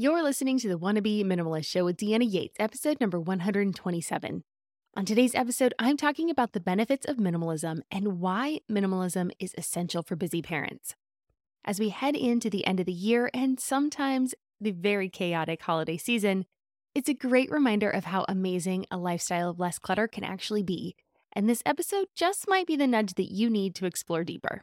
You're listening to the Wannabe Minimalist Show with Deanna Yates, episode number 127. On today's episode, I'm talking about the benefits of minimalism and why minimalism is essential for busy parents. As we head into the end of the year and sometimes the very chaotic holiday season, it's a great reminder of how amazing a lifestyle of less clutter can actually be. And this episode just might be the nudge that you need to explore deeper.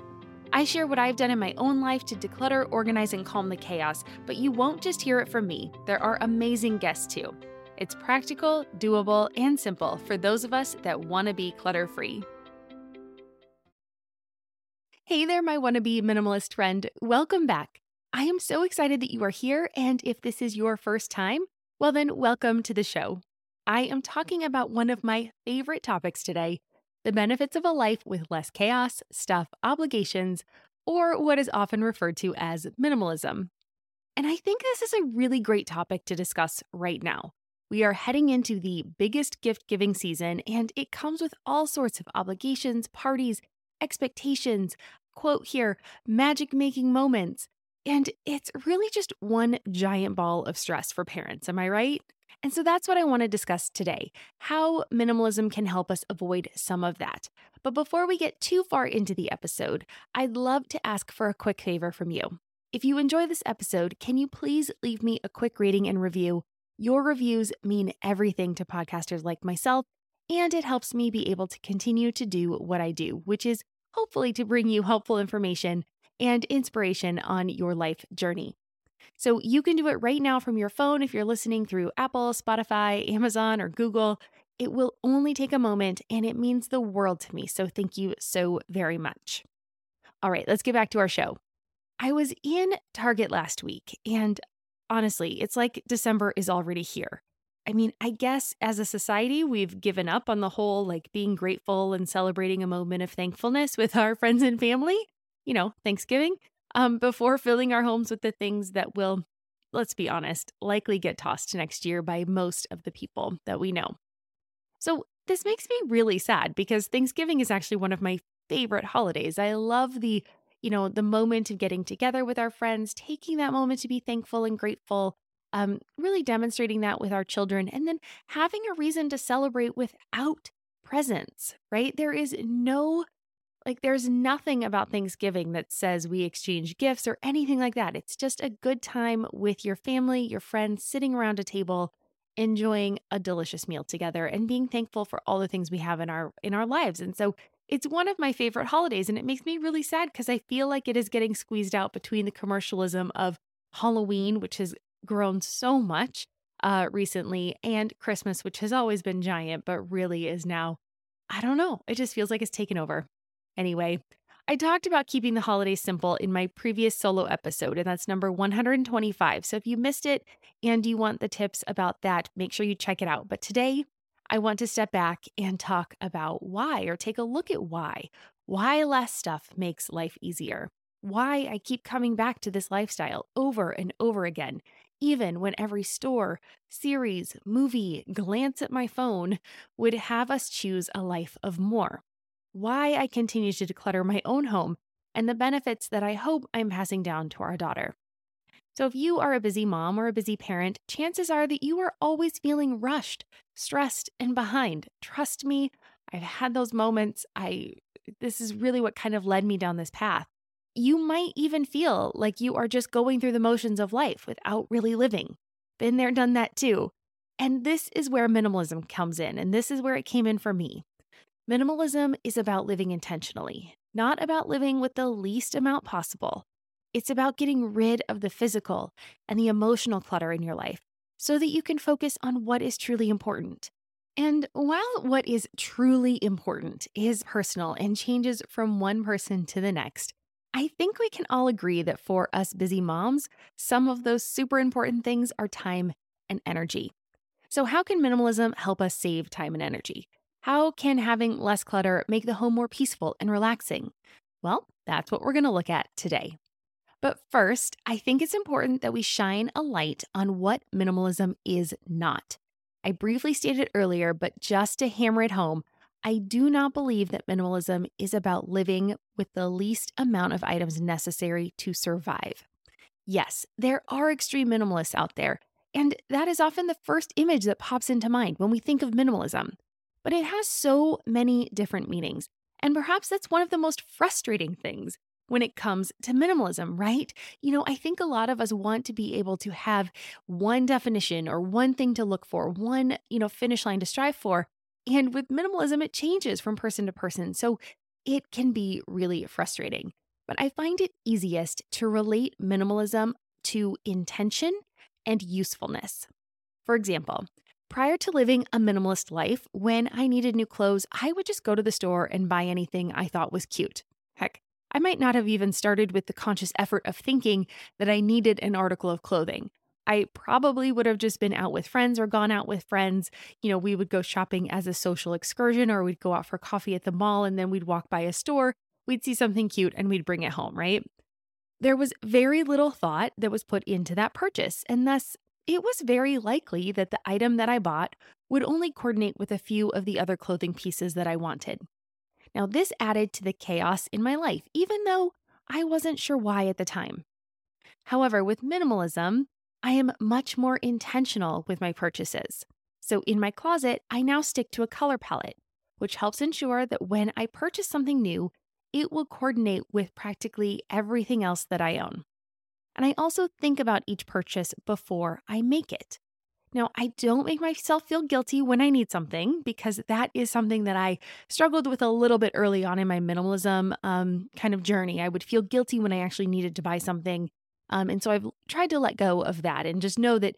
I share what I've done in my own life to declutter, organize, and calm the chaos, but you won't just hear it from me. There are amazing guests too. It's practical, doable, and simple for those of us that want to be clutter-free. Hey there, my wannabe minimalist friend. Welcome back. I am so excited that you are here, and if this is your first time, well then, welcome to the show. I am talking about one of my favorite topics today, the benefits of a life with less chaos, stuff, obligations, or what is often referred to as minimalism. And I think this is a really great topic to discuss right now. We are heading into the biggest gift-giving season, and it comes with all sorts of obligations, parties, expectations, quote here, magic-making moments. And it's really just one giant ball of stress for parents, am I right? And so that's what I want to discuss today, how minimalism can help us avoid some of that. But before we get too far into the episode, I'd love to ask for a quick favor from you. If you enjoy this episode, can you please leave me a quick rating and review? Your reviews mean everything to podcasters like myself, and it helps me be able to continue to do what I do, which is hopefully to bring you helpful information and inspiration on your life journey. So you can do it right now from your phone if you're listening through Apple, Spotify, Amazon, or Google. It will only take a moment, and it means the world to me. So thank you so very much. All right, let's get back to our show. I was in Target last week, and honestly, it's like December is already here. I mean, I guess as a society, we've given up on the whole like being grateful and celebrating a moment of thankfulness with our friends and family, you know, Thanksgiving. Before filling our homes with the things that will, let's be honest, likely get tossed next year by most of the people that we know. So this makes me really sad because Thanksgiving is actually one of my favorite holidays. I love the, you know, the moment of getting together with our friends, taking that moment to be thankful and grateful, really demonstrating that with our children, and then having a reason to celebrate without presents, right? There's nothing about Thanksgiving that says we exchange gifts or anything like that. It's just a good time with your family, your friends, sitting around a table, enjoying a delicious meal together and being thankful for all the things we have in our lives. And so it's one of my favorite holidays, and it makes me really sad because I feel like it is getting squeezed out between the commercialism of Halloween, which has grown so much recently, and Christmas, which has always been giant, but really is now, I don't know, it just feels like it's taken over. Anyway, I talked about keeping the holidays simple in my previous solo episode, and that's number 125. So if you missed it and you want the tips about that, make sure you check it out. But today, I want to step back and talk about why, or take a look at why. Why less stuff makes life easier. Why I keep coming back to this lifestyle over and over again, even when every store, series, movie, glance at my phone would have us choose a life of more. Why I continue to declutter my own home, and the benefits that I hope I'm passing down to our daughter. So if you are a busy mom or a busy parent, chances are that you are always feeling rushed, stressed, and behind. Trust me, I've had those moments. This is really what kind of led me down this path. You might even feel like you are just going through the motions of life without really living. Been there, done that too. And this is where minimalism comes in, and this is where it came in for me. Minimalism is about living intentionally, not about living with the least amount possible. It's about getting rid of the physical and the emotional clutter in your life so that you can focus on what is truly important. And while what is truly important is personal and changes from one person to the next, I think we can all agree that for us busy moms, some of those super important things are time and energy. So how can minimalism help us save time and energy? How can having less clutter make the home more peaceful and relaxing? Well, that's what we're going to look at today. But first, I think it's important that we shine a light on what minimalism is not. I briefly stated earlier, but just to hammer it home, I do not believe that minimalism is about living with the least amount of items necessary to survive. Yes, there are extreme minimalists out there, and that is often the first image that pops into mind when we think of minimalism. But it has so many different meanings, and perhaps that's one of the most frustrating things when it comes to minimalism, right? I think a lot of us want to be able to have one definition or one thing to look for, one, finish line to strive for. And with minimalism, it changes from person to person. So it can be really frustrating. But I find it easiest to relate minimalism to intention and usefulness. For example, prior to living a minimalist life, when I needed new clothes, I would just go to the store and buy anything I thought was cute. Heck, I might not have even started with the conscious effort of thinking that I needed an article of clothing. I probably would have just been out with friends or gone out with friends. We would go shopping as a social excursion, or we'd go out for coffee at the mall, and then we'd walk by a store, we'd see something cute, and we'd bring it home, right? There was very little thought that was put into that purchase, and thus it was very likely that the item that I bought would only coordinate with a few of the other clothing pieces that I wanted. Now, this added to the chaos in my life, even though I wasn't sure why at the time. However, with minimalism, I am much more intentional with my purchases. So in my closet, I now stick to a color palette, which helps ensure that when I purchase something new, it will coordinate with practically everything else that I own. And I also think about each purchase before I make it. Now, I don't make myself feel guilty when I need something, because that is something that I struggled with a little bit early on in my minimalism kind of journey. I would feel guilty when I actually needed to buy something. And so I've tried to let go of that and just know that,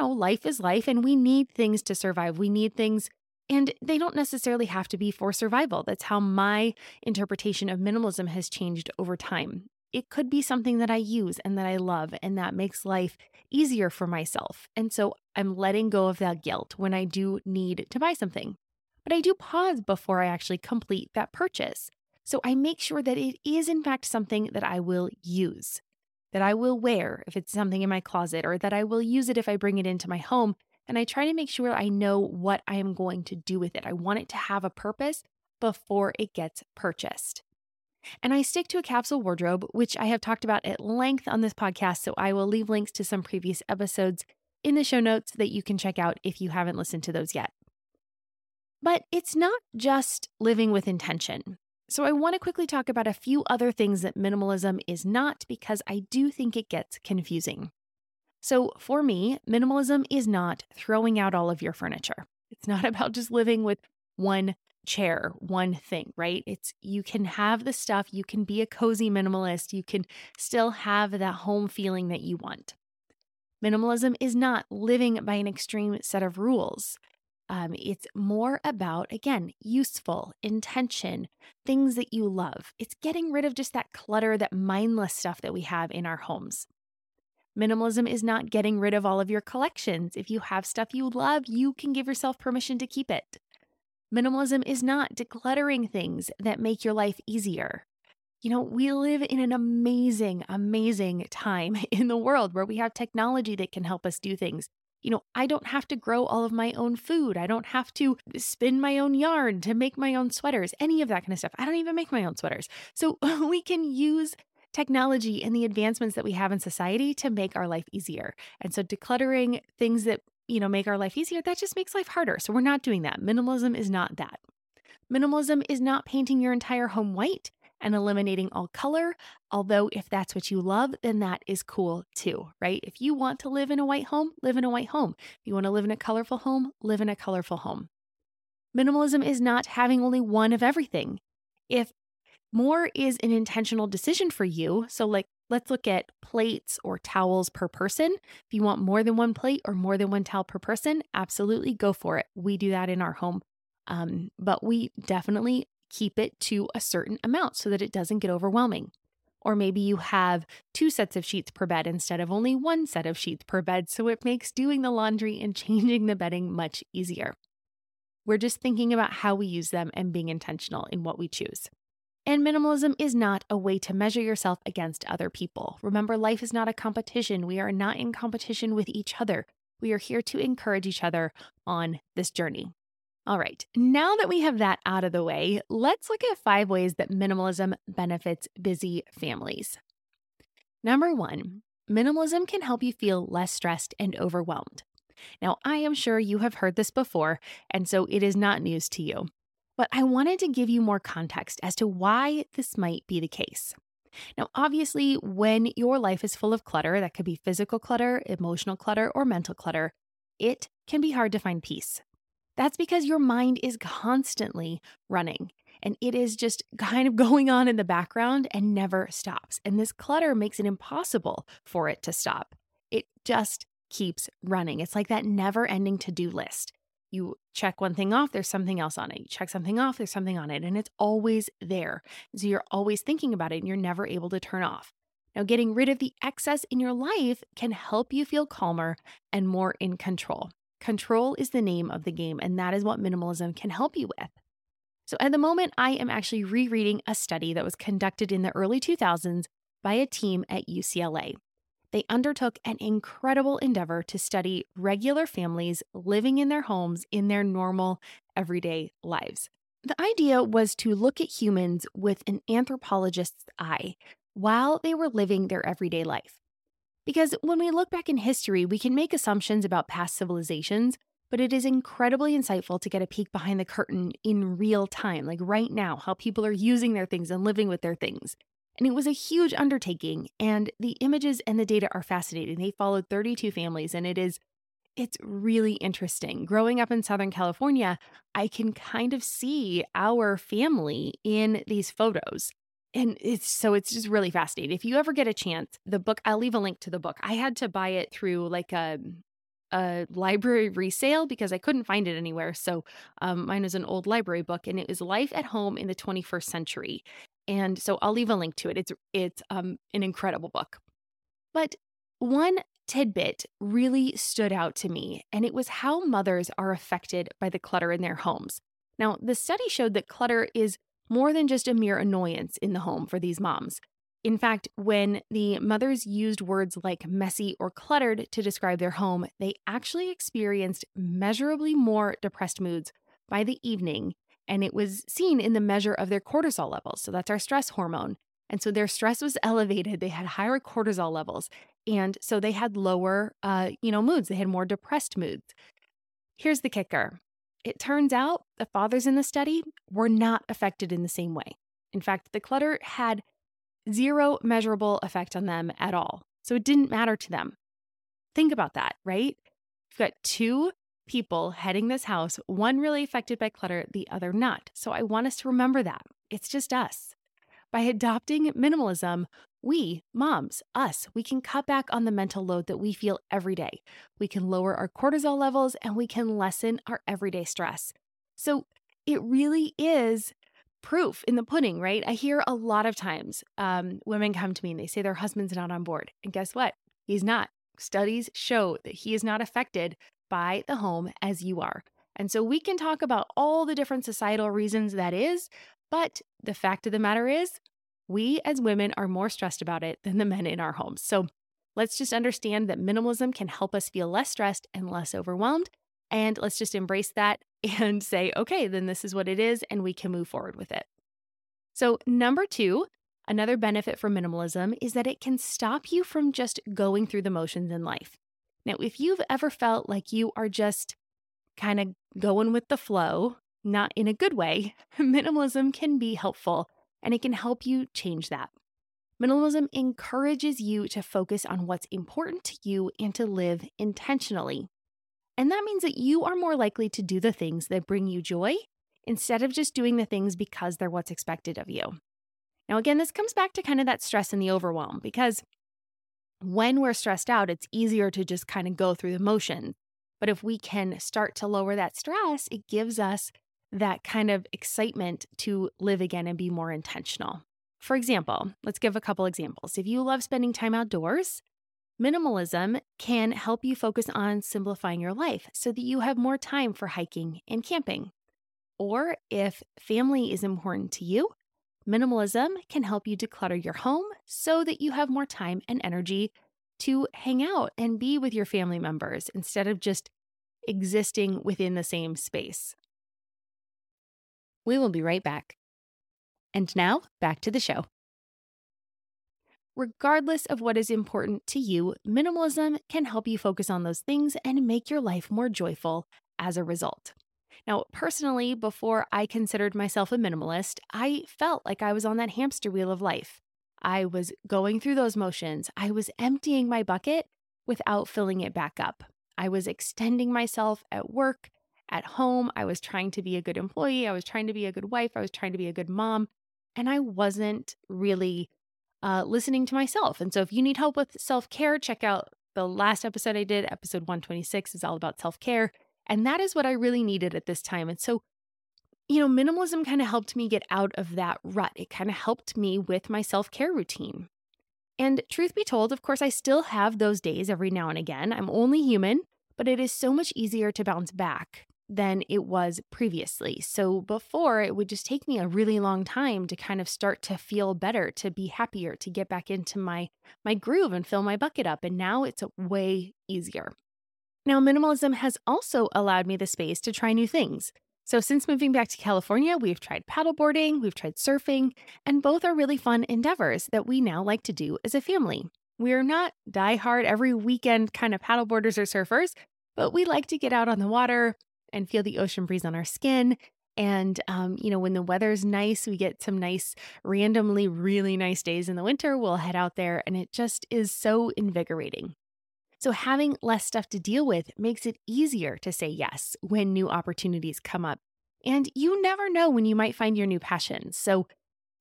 life is life and we need things to survive. We need things, and they don't necessarily have to be for survival. That's how my interpretation of minimalism has changed over time. It could be something that I use and that I love, and that makes life easier for myself. And so I'm letting go of that guilt when I do need to buy something. But I do pause before I actually complete that purchase. So I make sure that it is in fact something that I will use, that I will wear if it's something in my closet, or that I will use it if I bring it into my home. And I try to make sure I know what I am going to do with it. I want it to have a purpose before it gets purchased. And I stick to a capsule wardrobe, which I have talked about at length on this podcast, so I will leave links to some previous episodes in the show notes that you can check out if you haven't listened to those yet. But it's not just living with intention. So I want to quickly talk about a few other things that minimalism is not, because I do think it gets confusing. So for me, minimalism is not throwing out all of your furniture. It's not about just living with one chair, one thing, right? You can have the stuff, you can be a cozy minimalist, you can still have that home feeling that you want. Minimalism is not living by an extreme set of rules. It's more about, again, useful, intention, things that you love. It's getting rid of just that clutter, that mindless stuff that we have in our homes. Minimalism is not getting rid of all of your collections. If you have stuff you love, you can give yourself permission to keep it. Minimalism is not decluttering things that make your life easier. We live in an amazing, amazing time in the world where we have technology that can help us do things. I don't have to grow all of my own food. I don't have to spin my own yarn to make my own sweaters, any of that kind of stuff. I don't even make my own sweaters. So we can use technology and the advancements that we have in society to make our life easier. And so decluttering things that, make our life easier, that just makes life harder. So we're not doing that. Minimalism is not that. Minimalism is not painting your entire home white and eliminating all color. Although if that's what you love, then that is cool too, right? If you want to live in a white home, live in a white home. If you want to live in a colorful home, live in a colorful home. Minimalism is not having only one of everything. If more is an intentional decision for you, so let's look at plates or towels per person. If you want more than one plate or more than one towel per person, absolutely go for it. We do that in our home, but we definitely keep it to a certain amount so that it doesn't get overwhelming. Or maybe you have 2 sets of sheets per bed instead of only 1 set of sheets per bed, so it makes doing the laundry and changing the bedding much easier. We're just thinking about how we use them and being intentional in what we choose. And minimalism is not a way to measure yourself against other people. Remember, life is not a competition. We are not in competition with each other. We are here to encourage each other on this journey. All right, now that we have that out of the way, let's look at 5 ways that minimalism benefits busy families. Number 1, minimalism can help you feel less stressed and overwhelmed. Now, I am sure you have heard this before, and so it is not news to you. But I wanted to give you more context as to why this might be the case. Now, obviously, when your life is full of clutter, that could be physical clutter, emotional clutter, or mental clutter, it can be hard to find peace. That's because your mind is constantly running, and it is just kind of going on in the background and never stops. And this clutter makes it impossible for it to stop. It just keeps running. It's like that never-ending to-do list. You check one thing off, there's something else on it. You check something off, there's something on it, and it's always there. So you're always thinking about it and you're never able to turn off. Now, getting rid of the excess in your life can help you feel calmer and more in control. Control is the name of the game, and that is what minimalism can help you with. So at the moment, I am actually rereading a study that was conducted in the early 2000s by a team at UCLA. They undertook an incredible endeavor to study regular families living in their homes in their normal, everyday lives. The idea was to look at humans with an anthropologist's eye while they were living their everyday life. Because when we look back in history, we can make assumptions about past civilizations, but it is incredibly insightful to get a peek behind the curtain in real time, like right now, how people are using their things and living with their things. And it was a huge undertaking, and the images and the data are fascinating. They followed 32 families, and it's really interesting. Growing up in Southern California, I can kind of see our family in these photos. And it's just really fascinating. If you ever get a chance, the book, I'll leave a link to the book. I had to buy it through like a library resale because I couldn't find it anywhere. So mine was an old library book, and it was Life at Home in the 21st Century. And so I'll leave a link to it. It's an incredible book. But one tidbit really stood out to me, and it was how mothers are affected by the clutter in their homes. Now, the study showed that clutter is more than just a mere annoyance in the home for these moms. In fact, when the mothers used words like messy or cluttered to describe their home, they actually experienced measurably more depressed moods by the evening. And it was seen in the measure of their cortisol levels. So that's our stress hormone. And so their stress was elevated. They had higher cortisol levels. And so they had lower, moods. They had more depressed moods. Here's the kicker. It turns out the fathers in the study were not affected in the same way. In fact, the clutter had 0 measurable effect on them at all. So it didn't matter to them. Think about that, right? You've got 2 people heading this house, one really affected by clutter, the other not. So I want us to remember that. It's just us. By adopting minimalism, we, moms, us, we can cut back on the mental load that we feel every day. We can lower our cortisol levels and we can lessen our everyday stress. So it really is proof in the pudding, right? I hear a lot of times women come to me and they say their husband's not on board. And guess what? He's not. Studies show that he is not affected by the home as you are. And so we can talk about all the different societal reasons that is, but the fact of the matter is, we as women are more stressed about it than the men in our homes. So let's just understand that minimalism can help us feel less stressed and less overwhelmed. And let's just embrace that and say, okay, then this is what it is, and we can move forward with it. So number 2, another benefit for minimalism is that it can stop you from just going through the motions in life. Now, if you've ever felt like you are just kind of going with the flow, not in a good way, minimalism can be helpful, and it can help you change that. Minimalism encourages you to focus on what's important to you and to live intentionally. And that means that you are more likely to do the things that bring you joy instead of just doing the things because they're what's expected of you. Now, again, this comes back to kind of that stress and the overwhelm, because when we're stressed out, it's easier to just kind of go through the motion. But if we can start to lower that stress, it gives us that kind of excitement to live again and be more intentional. For example, let's give a couple examples. If you love spending time outdoors, minimalism can help you focus on simplifying your life so that you have more time for hiking and camping. Or if family is important to you, minimalism can help you declutter your home so that you have more time and energy to hang out and be with your family members instead of just existing within the same space. We will be right back. And now, back to the show. Regardless of what is important to you, minimalism can help you focus on those things and make your life more joyful as a result. Now, personally, before I considered myself a minimalist, I felt like I was on that hamster wheel of life. I was going through those motions. I was emptying my bucket without filling it back up. I was extending myself at work, at home. I was trying to be a good employee. I was trying to be a good wife. I was trying to be a good mom. And I wasn't really listening to myself. And so if you need help with self-care, check out the last episode I did. Episode 126 is all about self-care. And that is what I really needed at this time. And so, minimalism kind of helped me get out of that rut. It kind of helped me with my self-care routine. And truth be told, of course, I still have those days every now and again. I'm only human, but it is so much easier to bounce back than it was previously. So before, it would just take me a really long time to kind of start to feel better, to be happier, to get back into my groove and fill my bucket up. And now it's way easier. Now, minimalism has also allowed me the space to try new things. So since moving back to California, we've tried paddleboarding, we've tried surfing, and both are really fun endeavors that we now like to do as a family. We are not diehard every weekend kind of paddleboarders or surfers, but we like to get out on the water and feel the ocean breeze on our skin. And, when the weather's nice, we get some nice, randomly really nice days in the winter, we'll head out there, and it just is so invigorating. So having less stuff to deal with makes it easier to say yes when new opportunities come up. And you never know when you might find your new passion. So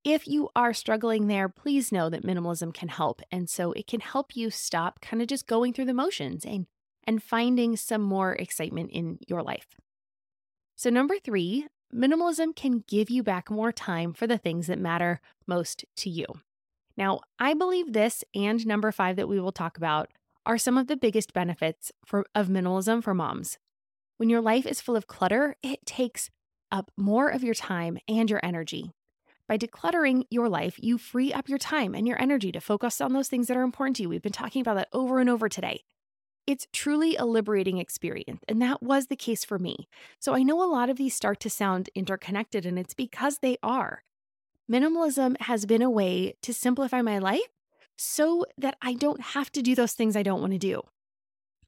if you are struggling there, please know that minimalism can help. And so it can help you stop kind of just going through the motions and finding some more excitement in your life. So 3, minimalism can give you back more time for the things that matter most to you. Now, I believe this and 5 that we will talk about are some of the biggest benefits of minimalism for moms. When your life is full of clutter, it takes up more of your time and your energy. By decluttering your life, you free up your time and your energy to focus on those things that are important to you. We've been talking about that over and over today. It's truly a liberating experience, and that was the case for me. So I know a lot of these start to sound interconnected, and it's because they are. Minimalism has been a way to simplify my life so that I don't have to do those things I don't want to do.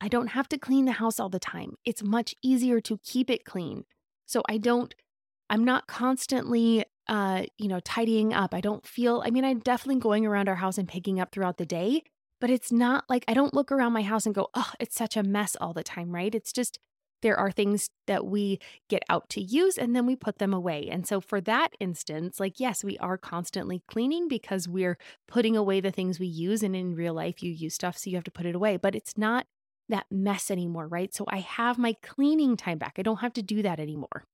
I don't have to clean the house all the time. It's much easier to keep it clean. So I'm not constantly, tidying up. I'm definitely going around our house and picking up throughout the day, but it's not like I don't look around my house and go, oh, it's such a mess all the time, right? It's just, there are things that we get out to use and then we put them away. And so for that instance, yes, we are constantly cleaning because we're putting away the things we use. And in real life, you use stuff, so you have to put it away. But it's not that mess anymore, right? So I have my cleaning time back. I don't have to do that anymore.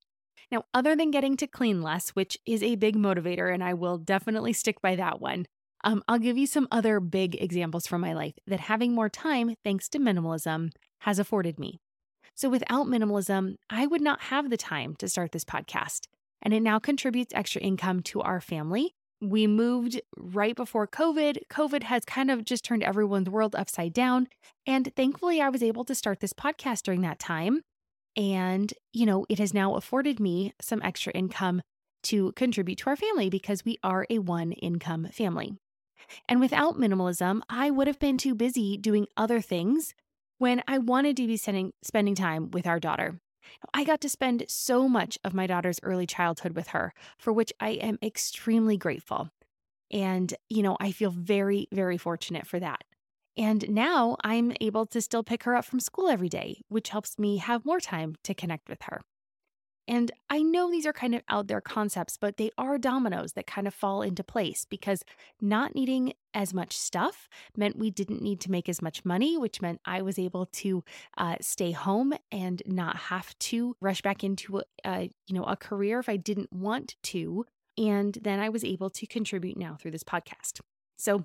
Now, other than getting to clean less, which is a big motivator, and I will definitely stick by that one, I'll give you some other big examples from my life that having more time, thanks to minimalism, has afforded me. So without minimalism, I would not have the time to start this podcast, and it now contributes extra income to our family. We moved right before COVID. COVID has kind of just turned everyone's world upside down, and thankfully I was able to start this podcast during that time, and, it has now afforded me some extra income to contribute to our family because we are a one-income family. And without minimalism, I would have been too busy doing other things when I wanted to be spending time with our daughter. I got to spend so much of my daughter's early childhood with her, for which I am extremely grateful. And, I feel very, very fortunate for that. And now I'm able to still pick her up from school every day, which helps me have more time to connect with her. And I know these are kind of out there concepts, but they are dominoes that kind of fall into place because not needing as much stuff meant we didn't need to make as much money, which meant I was able to stay home and not have to rush back into a career if I didn't want to. And then I was able to contribute now through this podcast. So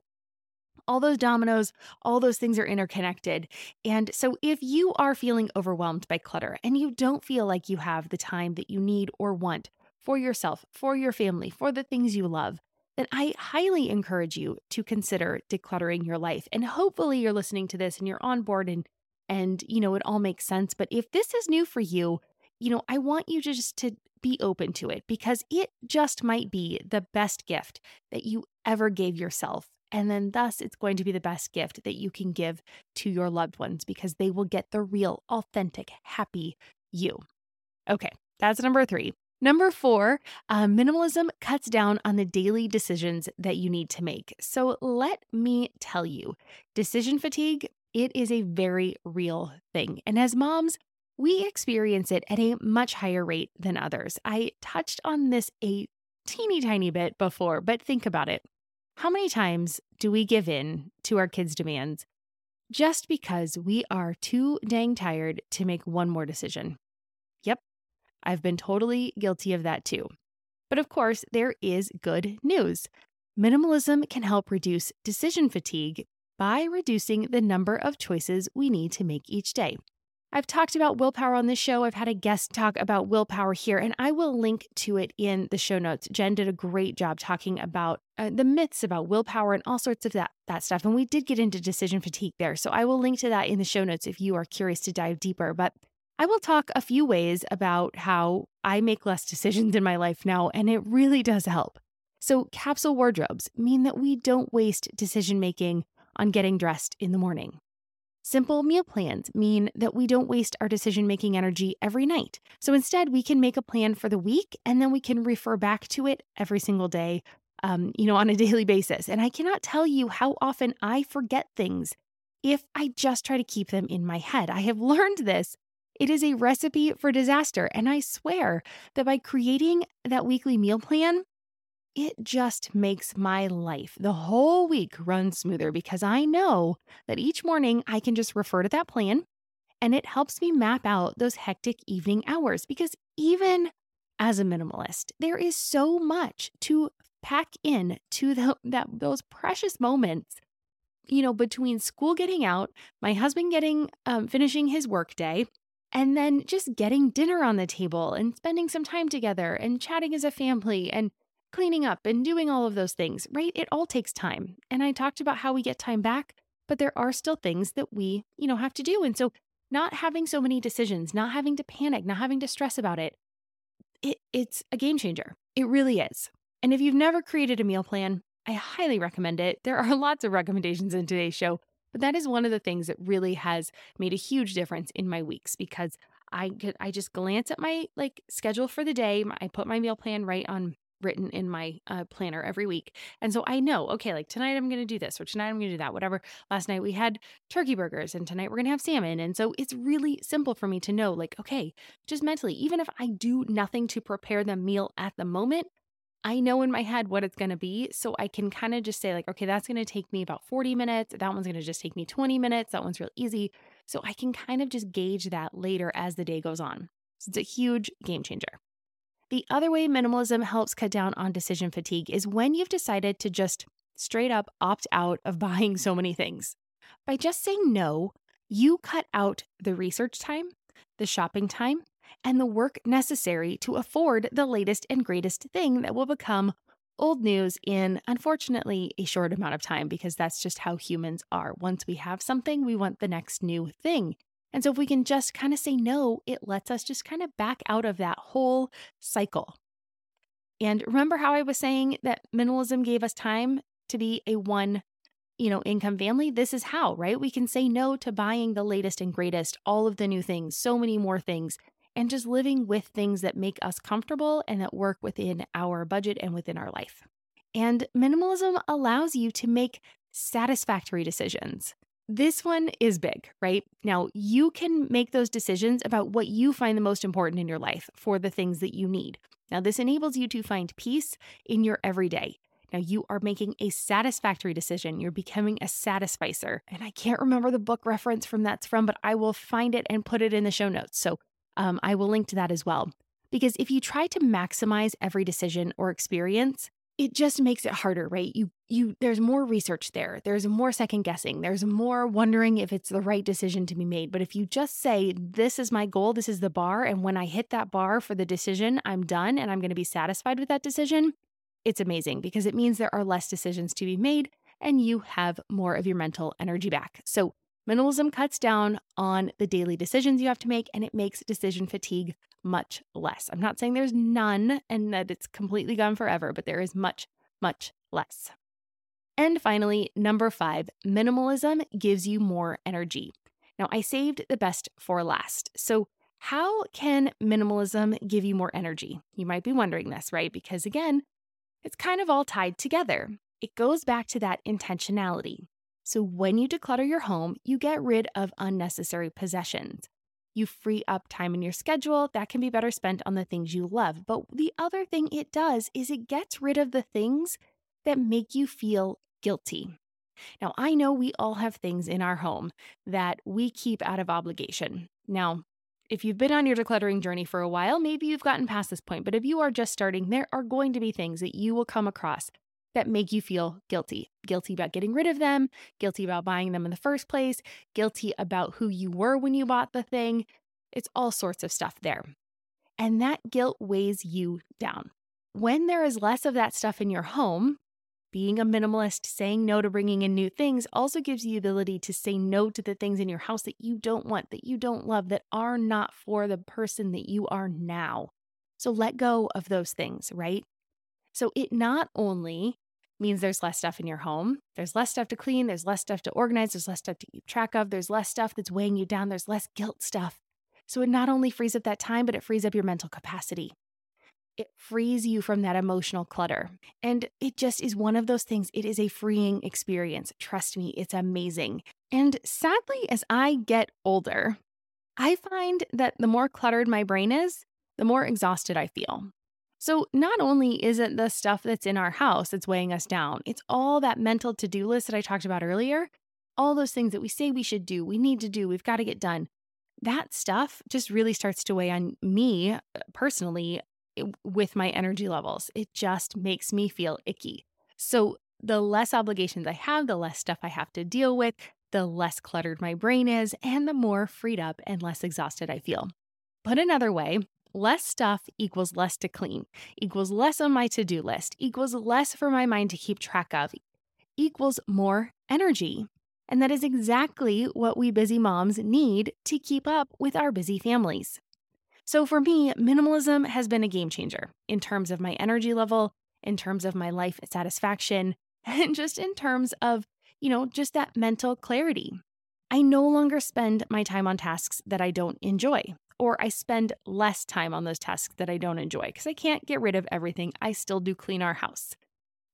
all those dominoes, all those things are interconnected. And so if you are feeling overwhelmed by clutter and you don't feel like you have the time that you need or want for yourself, for your family, for the things you love, then I highly encourage you to consider decluttering your life. And hopefully you're listening to this and you're on board and you know, it all makes sense. But if this is new for you, you know, I want you just to be open to it, because it just might be the best gift that you ever gave yourself. And then thus it's going to be the best gift that you can give to your loved ones, because they will get the real, authentic, happy you. Okay, that's number 3. Number 4, minimalism cuts down on the daily decisions that you need to make. So let me tell you, decision fatigue, it is a very real thing. And as moms, we experience it at a much higher rate than others. I touched on this a teeny tiny bit before, but think about it. How many times do we give in to our kids' demands just because we are too dang tired to make one more decision? Yep, I've been totally guilty of that too. But of course, there is good news. Minimalism can help reduce decision fatigue by reducing the number of choices we need to make each day. I've talked about willpower on this show. I've had a guest talk about willpower here, and I will link to it in the show notes. Jen did a great job talking about the myths about willpower and all sorts of that stuff. And we did get into decision fatigue there. So I will link to that in the show notes if you are curious to dive deeper. But I will talk a few ways about how I make less decisions in my life now, and it really does help. So capsule wardrobes mean that we don't waste decision-making on getting dressed in the morning. Simple meal plans mean that we don't waste our decision-making energy every night. So instead, we can make a plan for the week, and then we can refer back to it every single day, on a daily basis. And I cannot tell you how often I forget things if I just try to keep them in my head. I have learned this. It is a recipe for disaster. And I swear that by creating that weekly meal plan, it just makes my life, the whole week, run smoother, because I know that each morning I can just refer to that plan, and it helps me map out those hectic evening hours. Because even as a minimalist, there is so much to pack in to those precious moments, between school getting out, my husband finishing his work day, and then just getting dinner on the table and spending some time together and chatting as a family and cleaning up and doing all of those things, right? It all takes time. And I talked about how we get time back, but there are still things that we, have to do. And so not having so many decisions, not having to panic, not having to stress about it, it's a game changer. It really is. And if you've never created a meal plan, I highly recommend it. There are lots of recommendations in today's show, but that is one of the things that really has made a huge difference in my weeks, because I just glance at my schedule for the day. I put my meal plan written in my planner every week. And so I know, okay, tonight I'm going to do this, or tonight I'm going to do that, whatever. Last night we had turkey burgers, and tonight we're going to have salmon. And so it's really simple for me to know, okay, just mentally, even if I do nothing to prepare the meal at the moment, I know in my head what it's going to be. So I can kind of just say okay, that's going to take me about 40 minutes. That one's going to just take me 20 minutes. That one's real easy. So I can kind of just gauge that later as the day goes on. So it's a huge game changer. The other way minimalism helps cut down on decision fatigue is when you've decided to just straight up opt out of buying so many things. By just saying no, you cut out the research time, the shopping time, and the work necessary to afford the latest and greatest thing that will become old news in, unfortunately, a short amount of time, because that's just how humans are. Once we have something, we want the next new thing. And so if we can just kind of say no, it lets us just kind of back out of that whole cycle. And remember how I was saying that minimalism gave us time to be a one, income family? This is how, right? We can say no to buying the latest and greatest, all of the new things, so many more things, and just living with things that make us comfortable and that work within our budget and within our life. And minimalism allows you to make satisfactory decisions. This one is big, right? Now, you can make those decisions about what you find the most important in your life for the things that you need. Now, this enables you to find peace in your everyday. Now, you are making a satisfactory decision. You're becoming a satisficer. And I can't remember the book reference from that's from, but I will find it and put it in the show notes. So I will link to that as well. because if you try to maximize every decision or experience, it just makes it harder, right? There's more research there. There's more second guessing. There's more wondering if it's the right decision to be made. But if you just say, this is my goal, this is the bar, and when I hit that bar for the decision, I'm done and I'm going to be satisfied with that decision, it's amazing because it means there are less decisions to be made and you have more of your mental energy back. So minimalism cuts down on the daily decisions you have to make, and it makes decision fatigue much less. I'm not saying there's none and that it's completely gone forever, but there is much, much less. And finally, number 5, minimalism gives you more energy. Now, I saved the best for last. So how can minimalism give you more energy? You might be wondering this, right? Because again, it's kind of all tied together. It goes back to that intentionality. So when you declutter your home, you get rid of unnecessary possessions. You free up time in your schedule that can be better spent on the things you love. But the other thing it does is it gets rid of the things that make you feel guilty. Now, I know we all have things in our home that we keep out of obligation. Now, if you've been on your decluttering journey for a while, maybe you've gotten past this point. But if you are just starting, there are going to be things that you will come across that make you feel guilty. Guilty about getting rid of them, guilty about buying them in the first place, guilty about who you were when you bought the thing. It's all sorts of stuff there. And that guilt weighs you down. When there is less of that stuff in your home, being a minimalist, saying no to bringing in new things also gives you the ability to say no to the things in your house that you don't want, that you don't love, that are not for the person that you are now. So let go of those things, right? So it not only means there's less stuff in your home. There's less stuff to clean. There's less stuff to organize. There's less stuff to keep track of. There's less stuff that's weighing you down. There's less guilt stuff. So it not only frees up that time, but it frees up your mental capacity. It frees you from that emotional clutter. And it just is one of those things. It is a freeing experience. Trust me, it's amazing. And sadly, as I get older, I find that the more cluttered my brain is, the more exhausted I feel. So not only is it the stuff that's in our house that's weighing us down, it's all that mental to-do list that I talked about earlier, all those things that we say we should do, we need to do, we've got to get done. That stuff just really starts to weigh on me personally with my energy levels. It just makes me feel icky. So the less obligations I have, the less stuff I have to deal with, the less cluttered my brain is, and the more freed up and less exhausted I feel. Put another way, less stuff equals less to clean, equals less on my to-do list, equals less for my mind to keep track of, equals more energy. And that is exactly what we busy moms need to keep up with our busy families. So for me, minimalism has been a game changer in terms of my energy level, in terms of my life satisfaction, and just in terms of, just that mental clarity. I no longer spend my time on tasks that I don't enjoy. Or I spend less time on those tasks that I don't enjoy because I can't get rid of everything. I still do clean our house.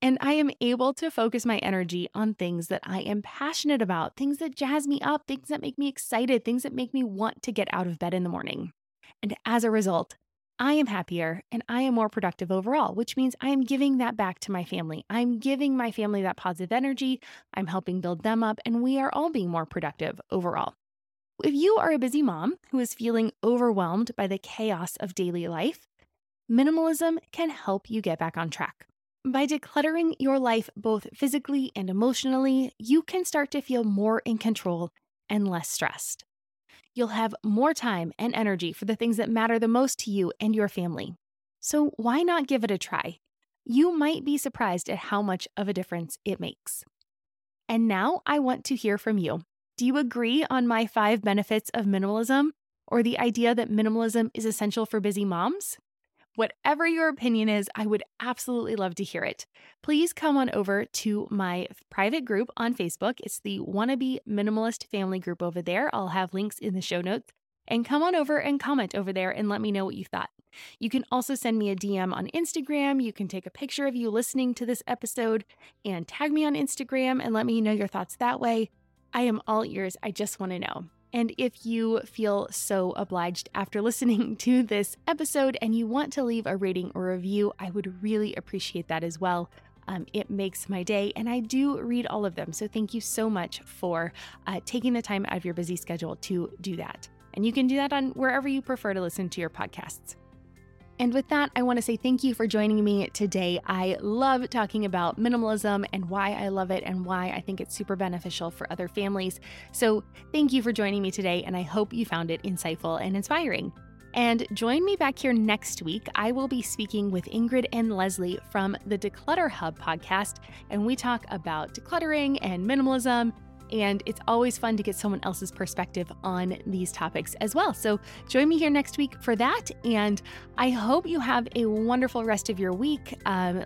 And I am able to focus my energy on things that I am passionate about, things that jazz me up, things that make me excited, things that make me want to get out of bed in the morning. And as a result, I am happier and I am more productive overall, which means I am giving that back to my family. I'm giving my family that positive energy. I'm helping build them up, and we are all being more productive overall. If you are a busy mom who is feeling overwhelmed by the chaos of daily life, minimalism can help you get back on track. By decluttering your life both physically and emotionally, you can start to feel more in control and less stressed. You'll have more time and energy for the things that matter the most to you and your family. So why not give it a try? You might be surprised at how much of a difference it makes. And now I want to hear from you. Do you agree on my 5 benefits of minimalism or the idea that minimalism is essential for busy moms? Whatever your opinion is, I would absolutely love to hear it. Please come on over to my private group on Facebook. It's the Wannabe Minimalist Family Group over there. I'll have links in the show notes. And come on over and comment over there and let me know what you thought. You can also send me a DM on Instagram. You can take a picture of you listening to this episode and tag me on Instagram and let me know your thoughts that way. I am all ears. I just want to know. And if you feel so obliged after listening to this episode and you want to leave a rating or review, I would really appreciate that as well. It makes my day, and I do read all of them. So thank you so much for taking the time out of your busy schedule to do that. And you can do that on wherever you prefer to listen to your podcasts. And with that, I want to say thank you for joining me today. I love talking about minimalism and why I love it and why I think it's super beneficial for other families. So thank you for joining me today, and I hope you found it insightful and inspiring. And join me back here next week. I will be speaking with Ingrid and Leslie from the Declutter Hub podcast, and we talk about decluttering and minimalism. And it's always fun to get someone else's perspective on these topics as well. So join me here next week for that. And I hope you have a wonderful rest of your week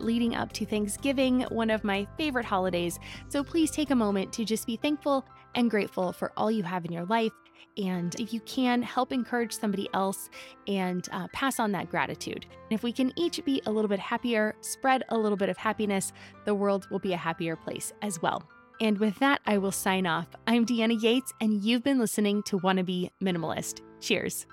leading up to Thanksgiving, one of my favorite holidays. So please take a moment to just be thankful and grateful for all you have in your life. And if you can, help encourage somebody else and pass on that gratitude. And if we can each be a little bit happier, spread a little bit of happiness, the world will be a happier place as well. And with that, I will sign off. I'm Deanna Yates, and you've been listening to Wannabe Minimalist. Cheers.